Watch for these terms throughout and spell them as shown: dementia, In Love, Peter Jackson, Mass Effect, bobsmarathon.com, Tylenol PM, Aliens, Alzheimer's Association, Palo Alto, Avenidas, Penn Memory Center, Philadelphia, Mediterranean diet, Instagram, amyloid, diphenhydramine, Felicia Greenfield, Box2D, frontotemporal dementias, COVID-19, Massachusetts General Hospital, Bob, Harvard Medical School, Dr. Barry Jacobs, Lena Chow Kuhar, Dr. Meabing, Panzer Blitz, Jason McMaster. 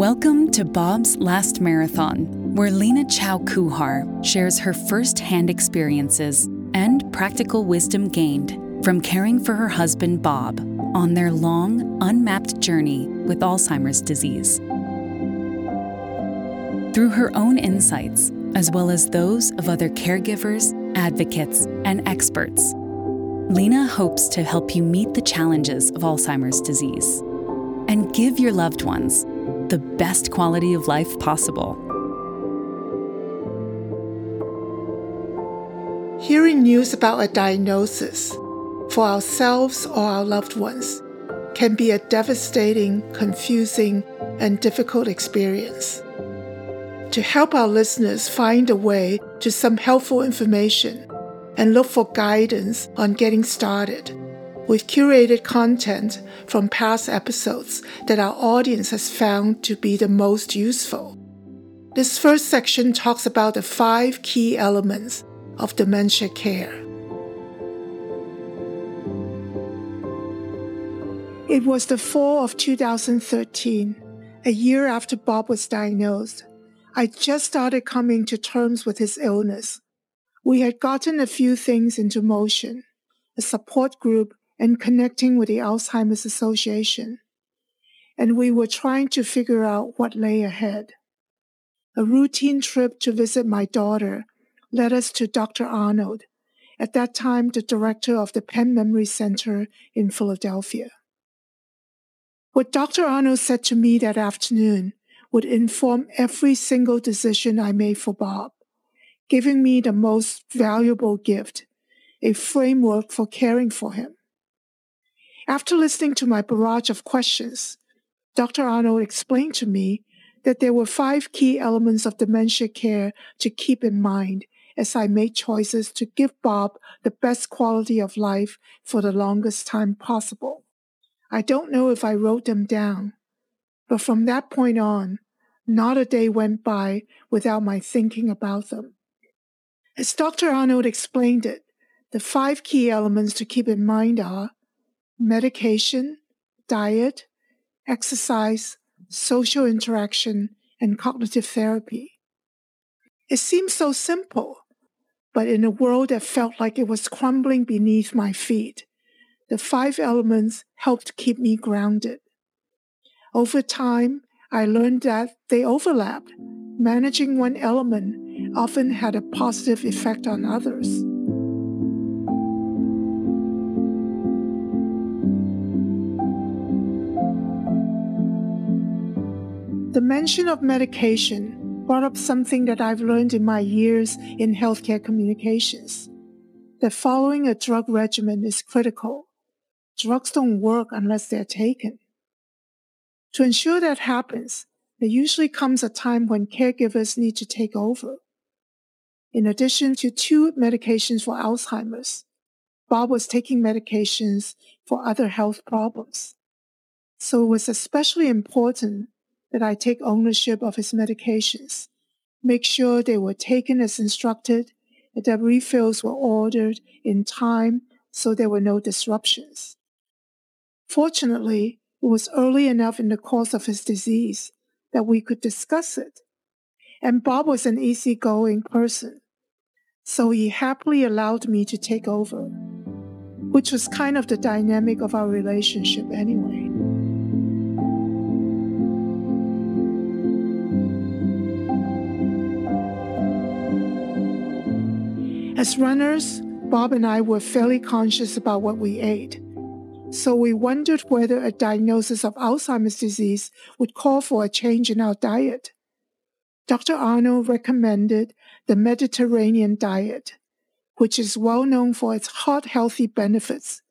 Welcome to Bob's Last Marathon, where Lena Chow Kuhar shares her first-hand experiences and practical wisdom gained from caring for her husband, Bob, on their long, unmapped journey with Alzheimer's disease. Through her own insights, as well as those of other caregivers, advocates, and experts, Lena hopes to help you meet the challenges of Alzheimer's disease and give your loved ones the best quality of life possible. Hearing news about a diagnosis for ourselves or our loved ones can be a devastating, confusing, and difficult experience. To help our listeners find a way to some helpful information and look for guidance on getting started, we've curated content from past episodes that our audience has found to be the most useful. This first section talks about the 5 key elements of dementia care. It was the fall of 2013, a year after Bob was diagnosed. I just started coming to terms with his illness. We had gotten a few things into motion, a support group and connecting with the Alzheimer's Association. And we were trying to figure out what lay ahead. A routine trip to visit my daughter led us to Dr. Arnold, at that time the director of the Penn Memory Center in Philadelphia. What Dr. Arnold said to me that afternoon would inform every single decision I made for Bob, giving me the most valuable gift, a framework for caring for him. After listening to my barrage of questions, Dr. Arnold explained to me that there were 5 key elements of dementia care to keep in mind as I made choices to give Bob the best quality of life for the longest time possible. I don't know if I wrote them down, but from that point on, not a day went by without my thinking about them. As Dr. Arnold explained it, the 5 key elements to keep in mind are medication, diet, exercise, social interaction, and cognitive therapy. It seemed so simple, but in a world that felt like it was crumbling beneath my feet, the 5 elements helped keep me grounded. Over time, I learned that they overlapped. Managing one element often had a positive effect on others. The mention of medication brought up something that I've learned in my years in healthcare communications, that following a drug regimen is critical. Drugs don't work unless they're taken. To ensure that happens, there usually comes a time when caregivers need to take over. In addition to 2 medications for Alzheimer's, Bob was taking medications for other health problems. So it was especially important that I take ownership of his medications, make sure they were taken as instructed, and that refills were ordered in time so there were no disruptions. Fortunately, it was early enough in the course of his disease that we could discuss it. And Bob was an easygoing person, so he happily allowed me to take over, which was kind of the dynamic of our relationship anyway. As runners, Bob and I were fairly conscious about what we ate. So we wondered whether a diagnosis of Alzheimer's disease would call for a change in our diet. Dr. Arnold recommended the Mediterranean diet, which is well known for its heart healthy benefits.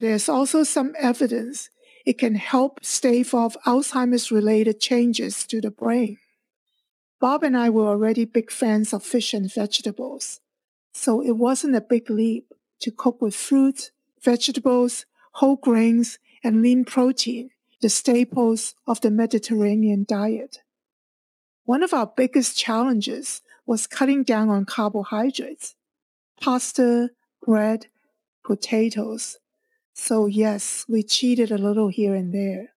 There's also some evidence it can help stave off Alzheimer's related changes to the brain. Bob and I were already big fans of fish and vegetables, so it wasn't a big leap to cook with fruit, vegetables, whole grains, and lean protein, the staples of the Mediterranean diet. One of our biggest challenges was cutting down on carbohydrates, pasta, bread, potatoes. So yes, we cheated a little here and there.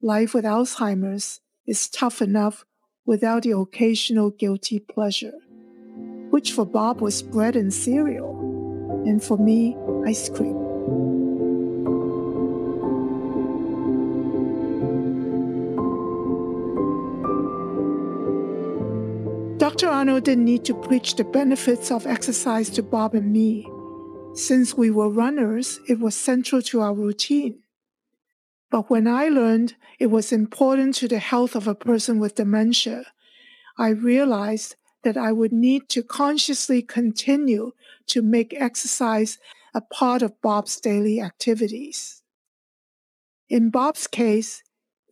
Life with Alzheimer's is tough enough without the occasional guilty pleasure, which for Bob was bread and cereal, and for me, ice cream. Dr. Arnold didn't need to preach the benefits of exercise to Bob and me. Since we were runners, it was central to our routine. But when I learned it was important to the health of a person with dementia, I realized that I would need to consciously continue to make exercise a part of Bob's daily activities. In Bob's case,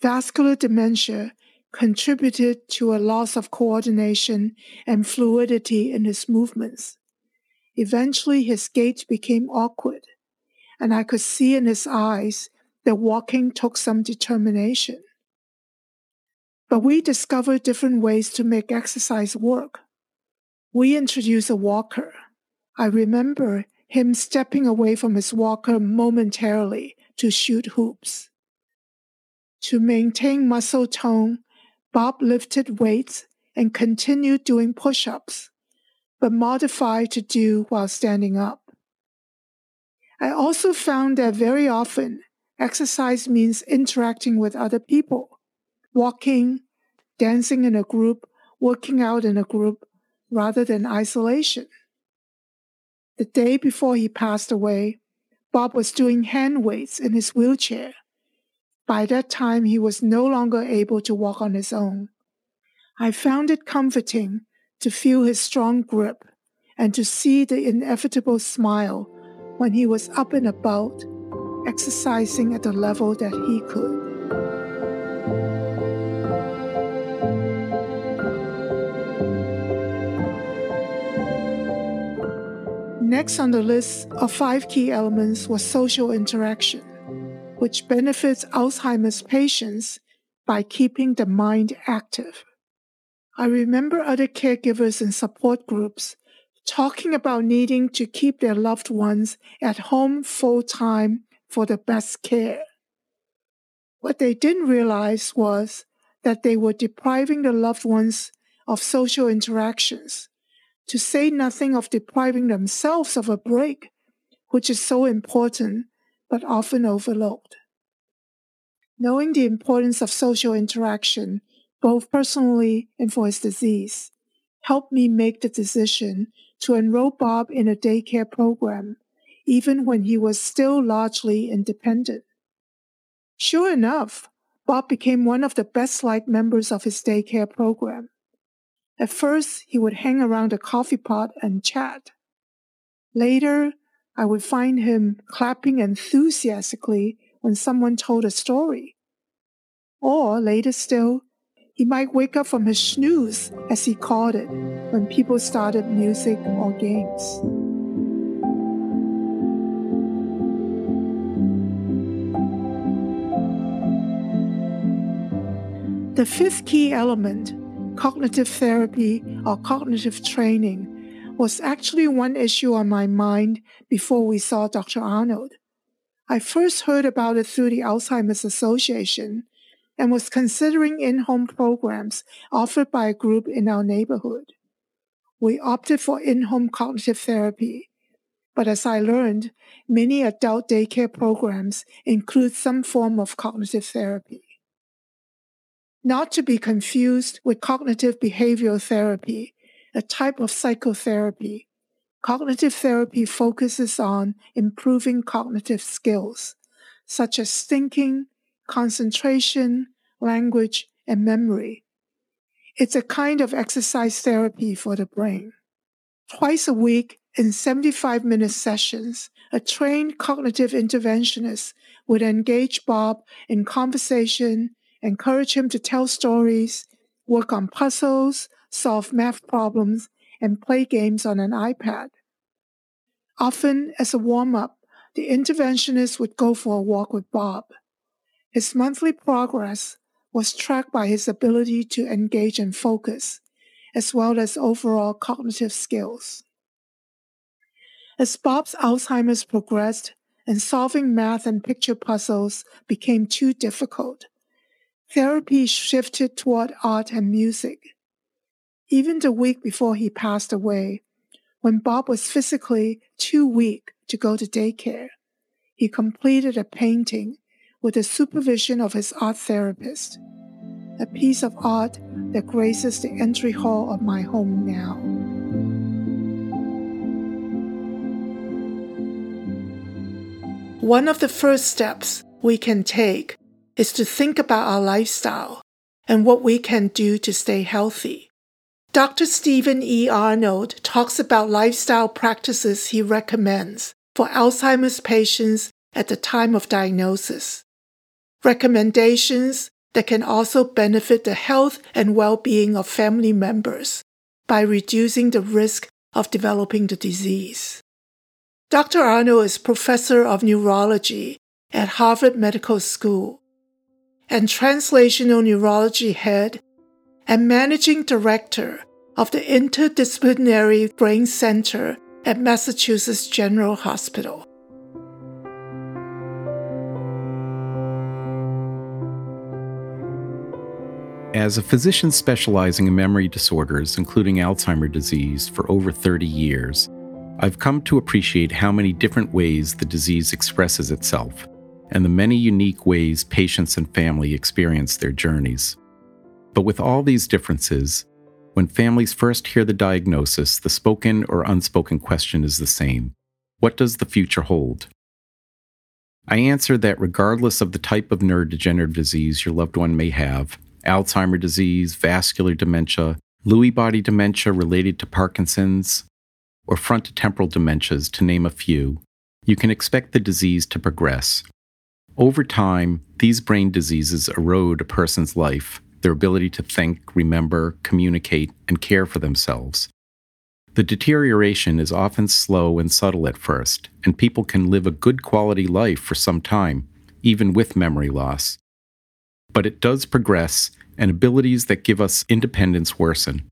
vascular dementia contributed to a loss of coordination and fluidity in his movements. Eventually, his gait became awkward, and I could see in his eyes that walking took some determination. But we discovered different ways to make exercise work. We introduced a walker. I remember him stepping away from his walker momentarily to shoot hoops. To maintain muscle tone, Bob lifted weights and continued doing push-ups, but modified to do while standing up. I also found that very often, exercise means interacting with other people, walking, dancing in a group, working out in a group, rather than isolation. The day before he passed away, Bob was doing hand weights in his wheelchair. By that time, he was no longer able to walk on his own. I found it comforting to feel his strong grip and to see the inevitable smile when he was up and about, exercising at the level that he could. Next on the list of 5 key elements was social interaction, which benefits Alzheimer's patients by keeping the mind active. I remember other caregivers and support groups talking about needing to keep their loved ones at home full-time for the best care. What they didn't realize was that they were depriving the loved ones of social interactions, to say nothing of depriving themselves of a break, which is so important but often overlooked. Knowing the importance of social interaction, both personally and for his disease, helped me make the decision to enroll Bob in a daycare program, even when he was still largely independent. Sure enough, Bob became one of the best-liked members of his daycare program. At first, he would hang around the coffee pot and chat. Later, I would find him clapping enthusiastically when someone told a story. Or, later still, he might wake up from his snooze, as he called it, when people started music or games. The 5th key element, cognitive therapy or cognitive training, was actually one issue on my mind before we saw Dr. Arnold. I first heard about it through the Alzheimer's Association and was considering in-home programs offered by a group in our neighborhood. We opted for in-home cognitive therapy, but as I learned, many adult daycare programs include some form of cognitive therapy. Not to be confused with cognitive behavioral therapy, a type of psychotherapy, cognitive therapy focuses on improving cognitive skills, such as thinking, concentration, language, and memory. It's a kind of exercise therapy for the brain. Twice a week, in 75-minute sessions, a trained cognitive interventionist would engage Bob in conversation, encourage him to tell stories, work on puzzles, solve math problems, and play games on an iPad. Often, as a warm-up, the interventionist would go for a walk with Bob. His monthly progress was tracked by his ability to engage and focus, as well as overall cognitive skills. As Bob's Alzheimer's progressed and solving math and picture puzzles became too difficult, therapy shifted toward art and music. Even the week before he passed away, when Bob was physically too weak to go to daycare, he completed a painting with the supervision of his art therapist, a piece of art that graces the entry hall of my home now. One of the first steps we can take is to think about our lifestyle and what we can do to stay healthy. Dr. Steven E. Arnold talks about lifestyle practices he recommends for Alzheimer's patients at the time of diagnosis. Recommendations that can also benefit the health and well-being of family members by reducing the risk of developing the disease. Dr. Arnold is professor of neurology at Harvard Medical School and translational neurology head and managing director of the Interdisciplinary Brain Center at Massachusetts General Hospital. As a physician specializing in memory disorders, including Alzheimer's disease, for over 30 years, I've come to appreciate how many different ways the disease expresses itself and the many unique ways patients and family experience their journeys. But with all these differences, when families first hear the diagnosis, the spoken or unspoken question is the same. What does the future hold? I answer that regardless of the type of neurodegenerative disease your loved one may have, Alzheimer's disease, vascular dementia, Lewy body dementia related to Parkinson's, or frontotemporal dementias, to name a few, you can expect the disease to progress. Over time, these brain diseases erode a person's life, their ability to think, remember, communicate, and care for themselves. The deterioration is often slow and subtle at first, and people can live a good quality life for some time, even with memory loss. But it does progress, and abilities that give us independence worsen.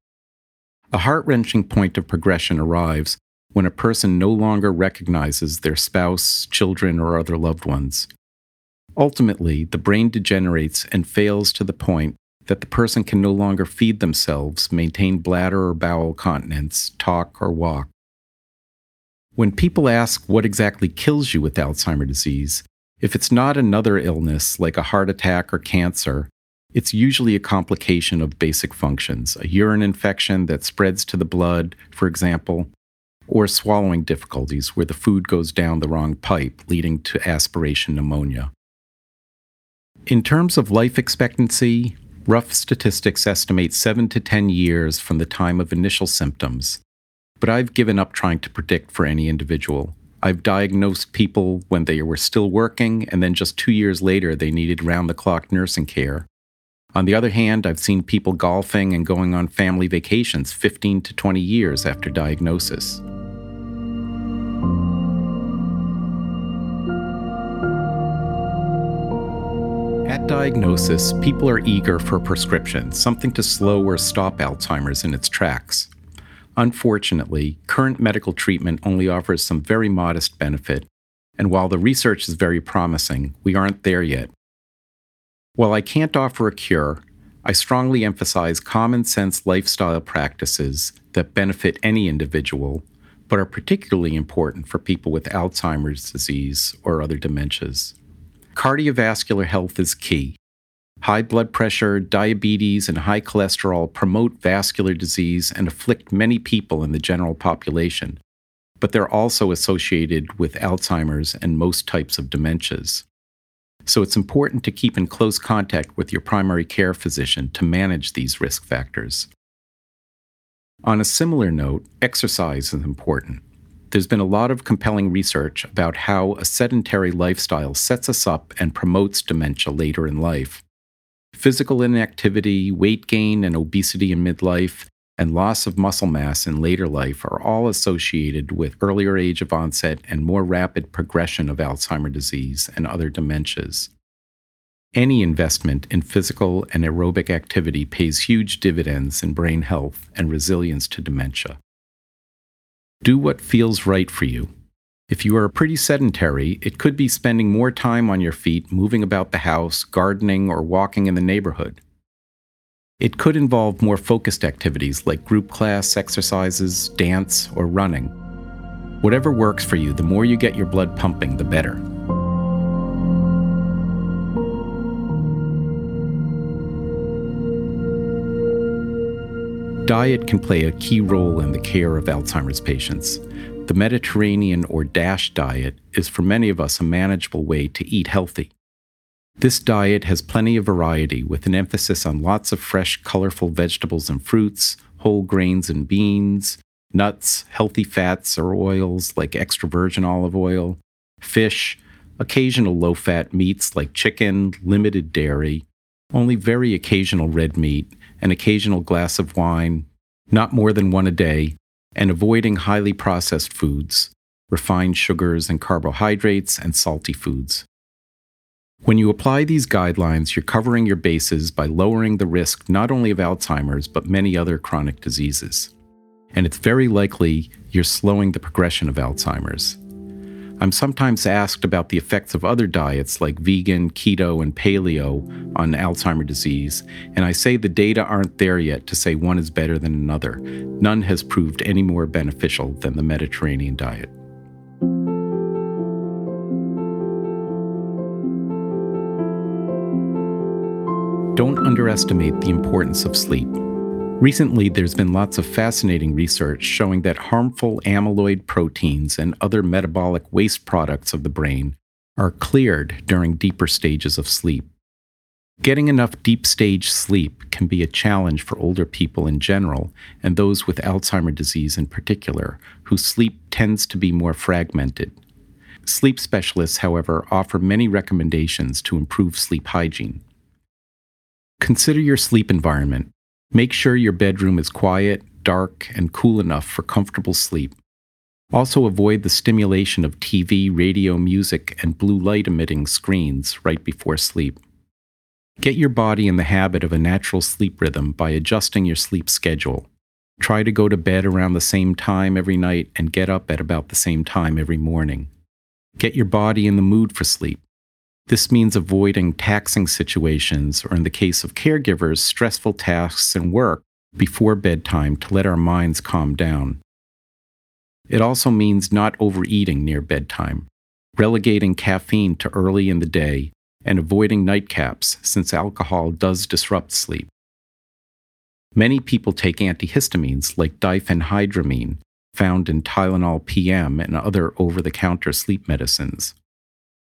A heart-wrenching point of progression arrives when a person no longer recognizes their spouse, children, or other loved ones. Ultimately, the brain degenerates and fails to the point that the person can no longer feed themselves, maintain bladder or bowel continence, talk or walk. When people ask what exactly kills you with Alzheimer's disease, if it's not another illness like a heart attack or cancer, it's usually a complication of basic functions, a urine infection that spreads to the blood, for example, or swallowing difficulties where the food goes down the wrong pipe, leading to aspiration pneumonia. In terms of life expectancy, rough statistics estimate 7 to 10 years from the time of initial symptoms, but I've given up trying to predict for any individual. I've diagnosed people when they were still working, and then just 2 years later they needed round-the-clock nursing care. On the other hand, I've seen people golfing and going on family vacations 15 to 20 years after diagnosis. At diagnosis, people are eager for a prescription, something to slow or stop Alzheimer's in its tracks. Unfortunately, current medical treatment only offers some very modest benefit, and while the research is very promising, we aren't there yet. While I can't offer a cure, I strongly emphasize common sense lifestyle practices that benefit any individual, but are particularly important for people with Alzheimer's disease or other dementias. Cardiovascular health is key. High blood pressure, diabetes, and high cholesterol promote vascular disease and afflict many people in the general population, but they're also associated with Alzheimer's and most types of dementias. So it's important to keep in close contact with your primary care physician to manage these risk factors. On a similar note, exercise is important. There's been a lot of compelling research about how a sedentary lifestyle sets us up and promotes dementia later in life. Physical inactivity, weight gain and obesity in midlife, and loss of muscle mass in later life are all associated with earlier age of onset and more rapid progression of Alzheimer's disease and other dementias. Any investment in physical and aerobic activity pays huge dividends in brain health and resilience to dementia. Do what feels right for you. If you are pretty sedentary, it could be spending more time on your feet, moving about the house, gardening, or walking in the neighborhood. It could involve more focused activities like group class, exercises, dance, or running. Whatever works for you, the more you get your blood pumping, the better. Diet can play a key role in the care of Alzheimer's patients. The Mediterranean or DASH diet is for many of us a manageable way to eat healthy. This diet has plenty of variety with an emphasis on lots of fresh, colorful vegetables and fruits, whole grains and beans, nuts, healthy fats or oils like extra virgin olive oil, fish, occasional low-fat meats like chicken, limited dairy, only very occasional red meat, an occasional glass of wine, not more than one a day, and avoiding highly processed foods, refined sugars and carbohydrates, and salty foods. When you apply these guidelines, you're covering your bases by lowering the risk not only of Alzheimer's, but many other chronic diseases. And it's very likely you're slowing the progression of Alzheimer's. I'm sometimes asked about the effects of other diets like vegan, keto, and paleo on Alzheimer's disease, and I say the data aren't there yet to say one is better than another. None has proved any more beneficial than the Mediterranean diet. Don't underestimate the importance of sleep. Recently, there's been lots of fascinating research showing that harmful amyloid proteins and other metabolic waste products of the brain are cleared during deeper stages of sleep. Getting enough deep-stage sleep can be a challenge for older people in general and those with Alzheimer's disease in particular, whose sleep tends to be more fragmented. Sleep specialists, however, offer many recommendations to improve sleep hygiene. Consider your sleep environment. Make sure your bedroom is quiet, dark, and cool enough for comfortable sleep. Also avoid the stimulation of TV, radio, music, and blue light-emitting screens right before sleep. Get your body in the habit of a natural sleep rhythm by adjusting your sleep schedule. Try to go to bed around the same time every night and get up at about the same time every morning. Get your body in the mood for sleep. This means avoiding taxing situations or, in the case of caregivers, stressful tasks and work before bedtime to let our minds calm down. It also means not overeating near bedtime, relegating caffeine to early in the day, and avoiding nightcaps since alcohol does disrupt sleep. Many people take antihistamines like diphenhydramine, found in Tylenol PM and other over-the-counter sleep medicines.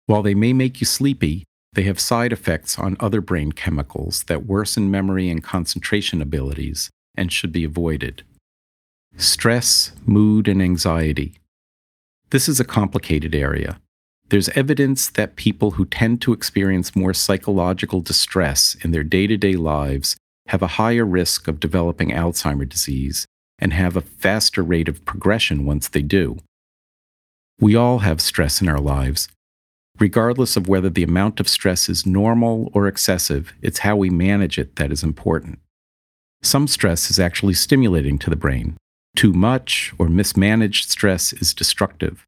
While they may make you sleepy, they have side effects on other brain chemicals that worsen memory and concentration abilities and should be avoided. Stress, mood, and anxiety. This is a complicated area. There's evidence that people who tend to experience more psychological distress in their day-to-day lives have a higher risk of developing Alzheimer's disease and have a faster rate of progression once they do. We all have stress in our lives. Regardless of whether the amount of stress is normal or excessive, it's how we manage it that is important. Some stress is actually stimulating to the brain. Too much or mismanaged stress is destructive.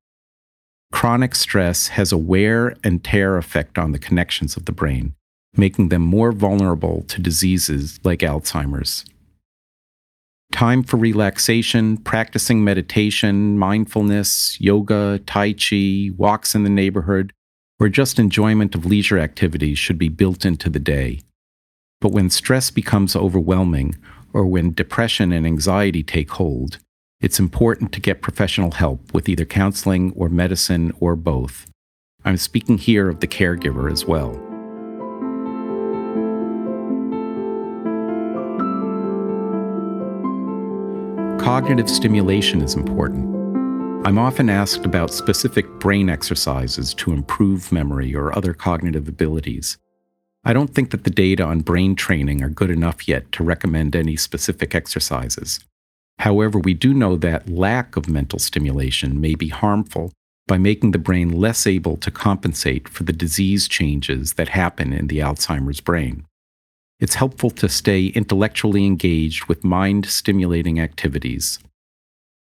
Chronic stress has a wear and tear effect on the connections of the brain, making them more vulnerable to diseases like Alzheimer's. Time for relaxation, practicing meditation, mindfulness, yoga, tai chi, walks in the neighborhood, or just enjoyment of leisure activities should be built into the day. But when stress becomes overwhelming, or when depression and anxiety take hold, it's important to get professional help with either counseling or medicine or both. I'm speaking here of the caregiver as well. Cognitive stimulation is important. I'm often asked about specific brain exercises to improve memory or other cognitive abilities. I don't think that the data on brain training are good enough yet to recommend any specific exercises. However, we do know that lack of mental stimulation may be harmful by making the brain less able to compensate for the disease changes that happen in the Alzheimer's brain. It's helpful to stay intellectually engaged with mind-stimulating activities.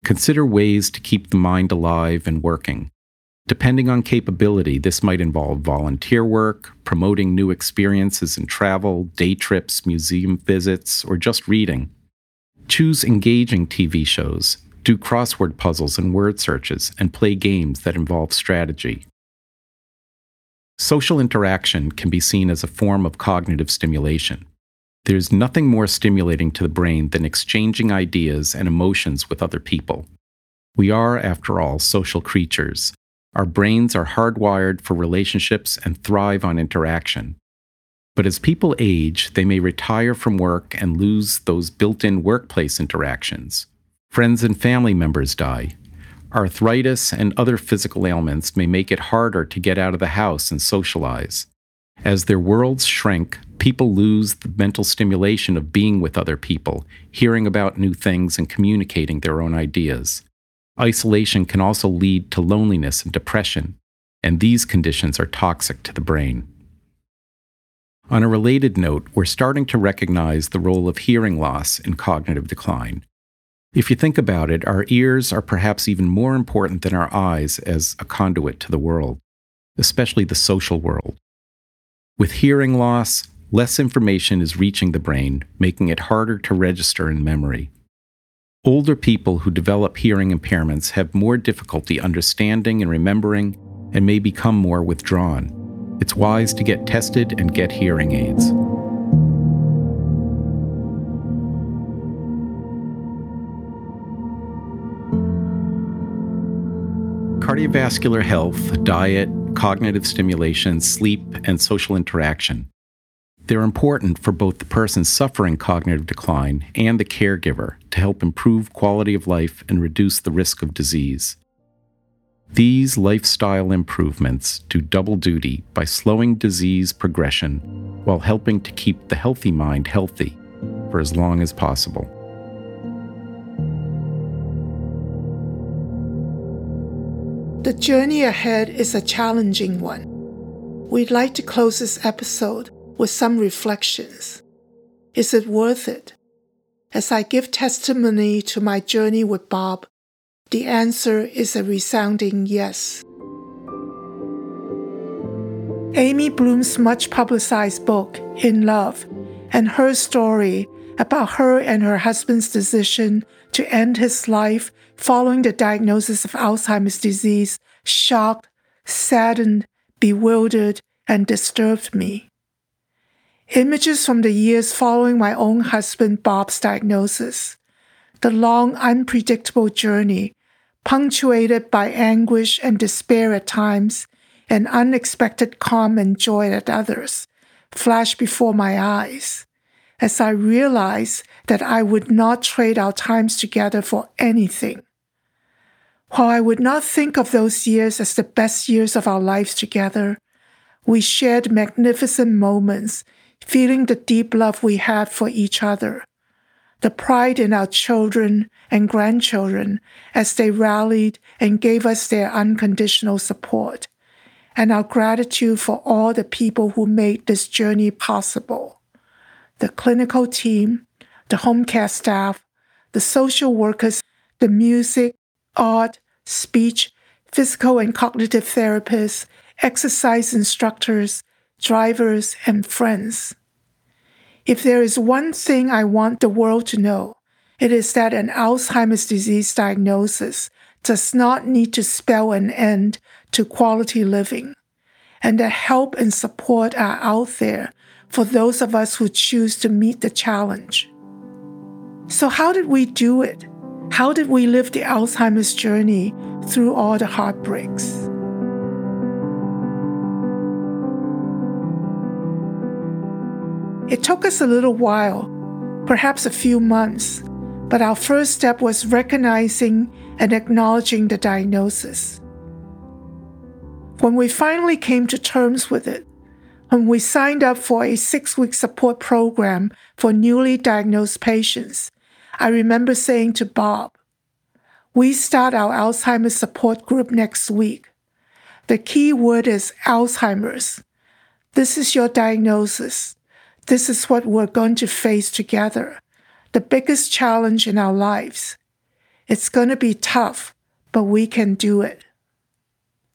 Consider ways to keep the mind alive and working, Depending on capability, this might involve volunteer work, promoting new experiences and travel, day trips, museum visits, or just reading. Choose engaging TV shows, do crossword puzzles and word searches, and play games that involve strategy. Social interaction can be seen as a form of cognitive stimulation. There's nothing more stimulating to the brain than exchanging ideas and emotions with other people. We are, after all, social creatures. Our brains are hardwired for relationships and thrive on interaction. But as people age, they may retire from work and lose those built-in workplace interactions. Friends and family members die. Arthritis and other physical ailments may make it harder to get out of the house and socialize. As their worlds shrink, people lose the mental stimulation of being with other people, hearing about new things, and communicating their own ideas. Isolation can also lead to loneliness and depression, and these conditions are toxic to the brain. On a related note, we're starting to recognize the role of hearing loss in cognitive decline. If you think about it, our ears are perhaps even more important than our eyes as a conduit to the world, especially the social world. With hearing loss, less information is reaching the brain, making it harder to register in memory. Older people who develop hearing impairments have more difficulty understanding and remembering and may become more withdrawn. It's wise to get tested and get hearing aids. Cardiovascular health, diet, cognitive stimulation, sleep, and social interaction. They're important for both the person suffering cognitive decline and the caregiver to help improve quality of life and reduce the risk of disease. These lifestyle improvements do double duty by slowing disease progression while helping to keep the healthy mind healthy for as long as possible. The journey ahead is a challenging one. We'd like to close this episode with some reflections. Is it worth it? As I give testimony to my journey with Bob, the answer is a resounding yes. Amy Bloom's much-publicized book, In Love, and her story about her and her husband's decision to end his life following the diagnosis of Alzheimer's disease shocked, saddened, bewildered, and disturbed me. Images from the years following my own husband Bob's diagnosis, the long, unpredictable journey, punctuated by anguish and despair at times, and unexpected calm and joy at others, flashed before my eyes, as I realized that I would not trade our times together for anything. While I would not think of those years as the best years of our lives together, we shared magnificent moments, feeling the deep love we had for each other, the pride in our children and grandchildren as they rallied and gave us their unconditional support, and our gratitude for all the people who made this journey possible: the clinical team, the home care staff, the social workers, the music, art, speech, physical and cognitive therapists, exercise instructors, drivers, and friends. If there is one thing I want the world to know, it is that an Alzheimer's disease diagnosis does not need to spell an end to quality living, and that help and support are out there for those of us who choose to meet the challenge. So how did we do it? How did we live the Alzheimer's journey through all the heartbreaks? It took us a little while, perhaps a few months, but our first step was recognizing and acknowledging the diagnosis. When we finally came to terms with it, when we signed up for a 6-week support program for newly diagnosed patients, I remember saying to Bob, "We start our Alzheimer's support group next week. The key word is Alzheimer's. This is your diagnosis. This is what we're going to face together, the biggest challenge in our lives. It's going to be tough, but we can do it."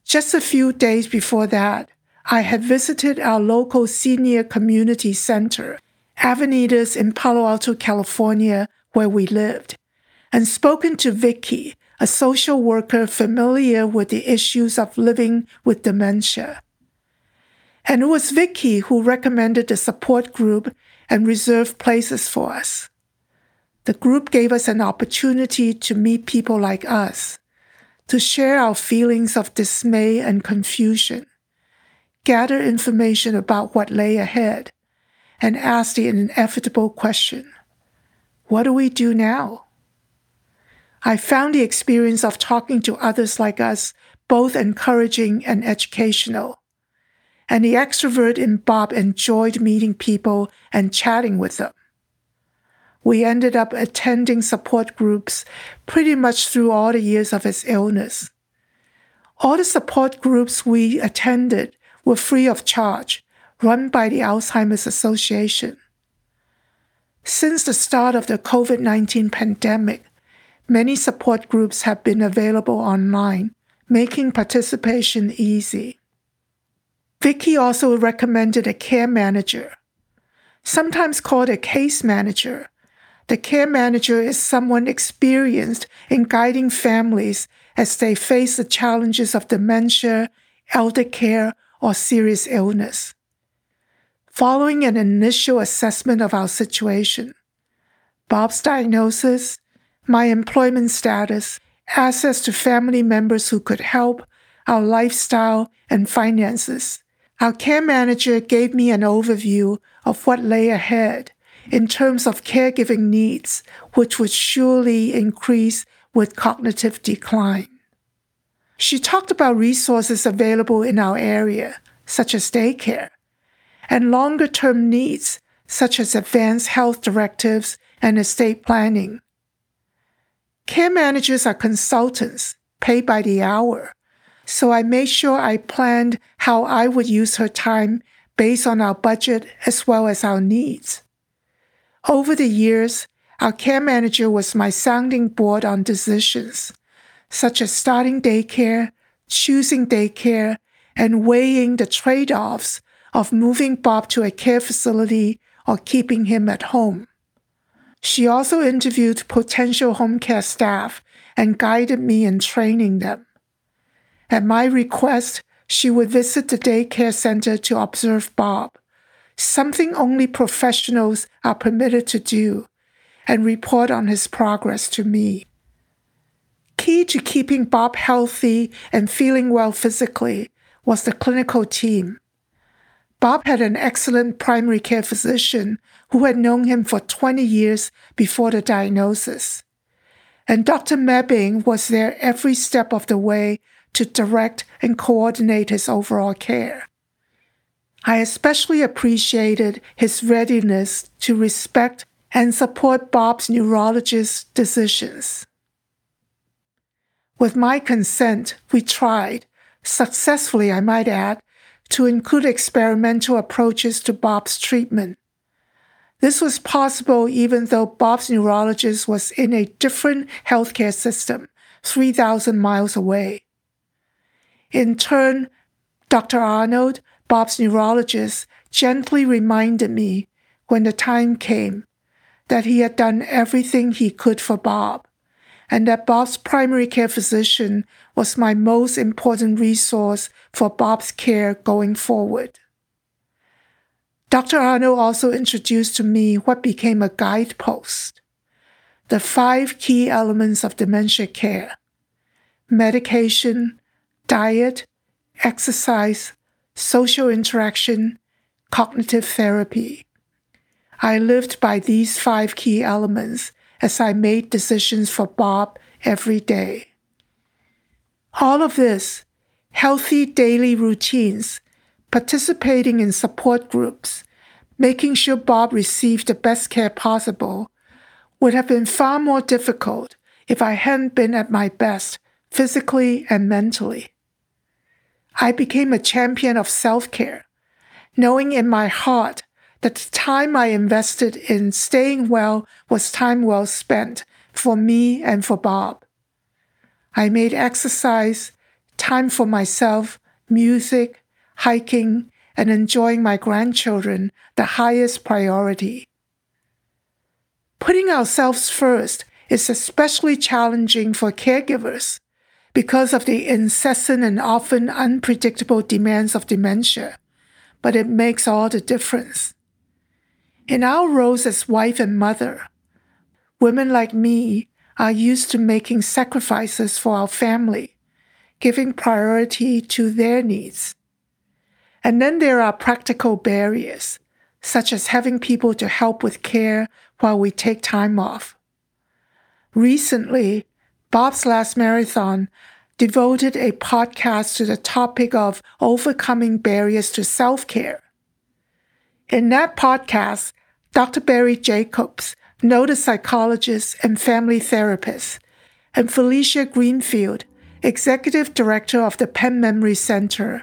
Just a few days before that, I had visited our local senior community center, Avenidas in Palo Alto, California, where we lived, and spoken to Vicky, a social worker familiar with the issues of living with dementia. And it was Vicky who recommended a support group and reserved places for us. The group gave us an opportunity to meet people like us, to share our feelings of dismay and confusion, gather information about what lay ahead, and ask the inevitable question, what do we do now? I found the experience of talking to others like us both encouraging and educational. And the extrovert in Bob enjoyed meeting people and chatting with them. We ended up attending support groups pretty much through all the years of his illness. All the support groups we attended were free of charge, run by the Alzheimer's Association. Since the start of the COVID-19 pandemic, many support groups have been available online, making participation easy. Vicky also recommended a care manager, sometimes called a case manager. The care manager is someone experienced in guiding families as they face the challenges of dementia, elder care, or serious illness. Following an initial assessment of our situation, Bob's diagnosis, my employment status, access to family members who could help, our lifestyle, and finances, our care manager gave me an overview of what lay ahead in terms of caregiving needs, which would surely increase with cognitive decline. She talked about resources available in our area, such as daycare, and longer-term needs, such as advanced health directives and estate planning. Care managers are consultants, paid by the hour. So I made sure I planned how I would use her time based on our budget as well as our needs. Over the years, our care manager was my sounding board on decisions, such as starting daycare, choosing daycare, and weighing the trade-offs of moving Bob to a care facility or keeping him at home. She also interviewed potential home care staff and guided me in training them. At my request, she would visit the daycare center to observe Bob, something only professionals are permitted to do, and report on his progress to me. Key to keeping Bob healthy and feeling well physically was the clinical team. Bob had an excellent primary care physician who had known him for 20 years before the diagnosis, and Dr. Meabing was there every step of the way to direct and coordinate his overall care. I especially appreciated his readiness to respect and support Bob's neurologist's decisions. With my consent, we tried, successfully I might add, to include experimental approaches to Bob's treatment. This was possible even though Bob's neurologist was in a different healthcare system, 3,000 miles away. In turn, Dr. Arnold, Bob's neurologist, gently reminded me, when the time came, that he had done everything he could for Bob, and that Bob's primary care physician was my most important resource for Bob's care going forward. Dr. Arnold also introduced to me what became a guidepost, the 5 key elements of dementia care: medication, diet, exercise, social interaction, cognitive therapy. I lived by these 5 key elements as I made decisions for Bob every day. All of this, healthy daily routines, participating in support groups, making sure Bob received the best care possible, would have been far more difficult if I hadn't been at my best physically and mentally. I became a champion of self-care, knowing in my heart that the time I invested in staying well was time well spent for me and for Bob. I made exercise, time for myself, music, hiking, and enjoying my grandchildren the highest priority. Putting ourselves first is especially challenging for caregivers because of the incessant and often unpredictable demands of dementia, but it makes all the difference. In our roles as wife and mother, women like me are used to making sacrifices for our family, giving priority to their needs. And then there are practical barriers, such as having people to help with care while we take time off. Recently, Bob's Last Marathon devoted a podcast to the topic of overcoming barriers to self-care. In that podcast, Dr. Barry Jacobs, noted psychologist and family therapist, and Felicia Greenfield, executive director of the Penn Memory Center,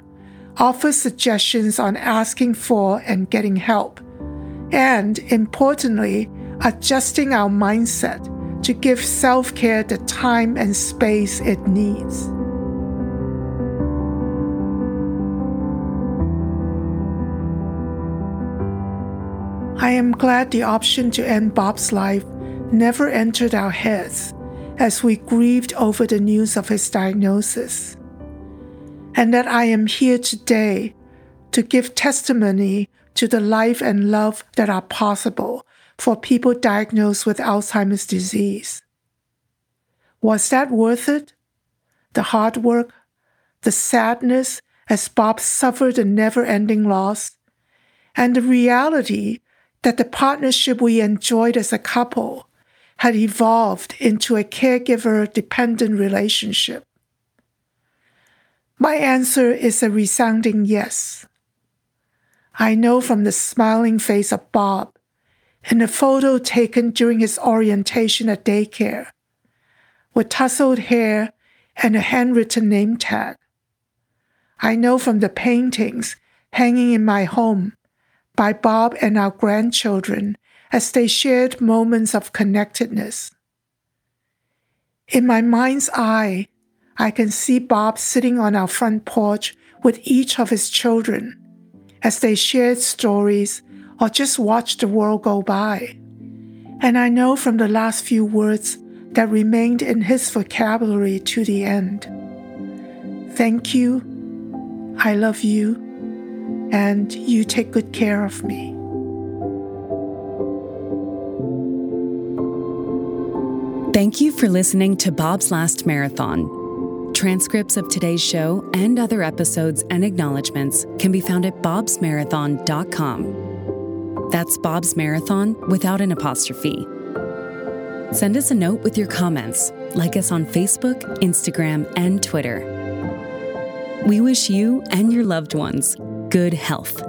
offers suggestions on asking for and getting help, and, importantly, adjusting our mindset to give self-care the time and space it needs. I am glad the option to end Bob's life never entered our heads as we grieved over the news of his diagnosis, and that I am here today to give testimony to the life and love that are possible for people diagnosed with Alzheimer's disease. Was that worth it? The hard work, the sadness as Bob suffered a never-ending loss, and the reality that the partnership we enjoyed as a couple had evolved into a caregiver-dependent relationship. My answer is a resounding yes. I know from the smiling face of Bob and the photo taken during his orientation at daycare, with tousled hair and a handwritten name tag. I know from the paintings hanging in my home by Bob and our grandchildren as they shared moments of connectedness. In my mind's eye, I can see Bob sitting on our front porch with each of his children as they shared stories or just watched the world go by. And I know from the last few words that remained in his vocabulary to the end, thank you, I love you, and you take good care of me. Thank you for listening to Bob's Last Marathon. Transcripts of today's show and other episodes and acknowledgements can be found at bobsmarathon.com. That's Bob's Marathon without an apostrophe. Send us a note with your comments. Like us on Facebook, Instagram, and Twitter. We wish you and your loved ones good health.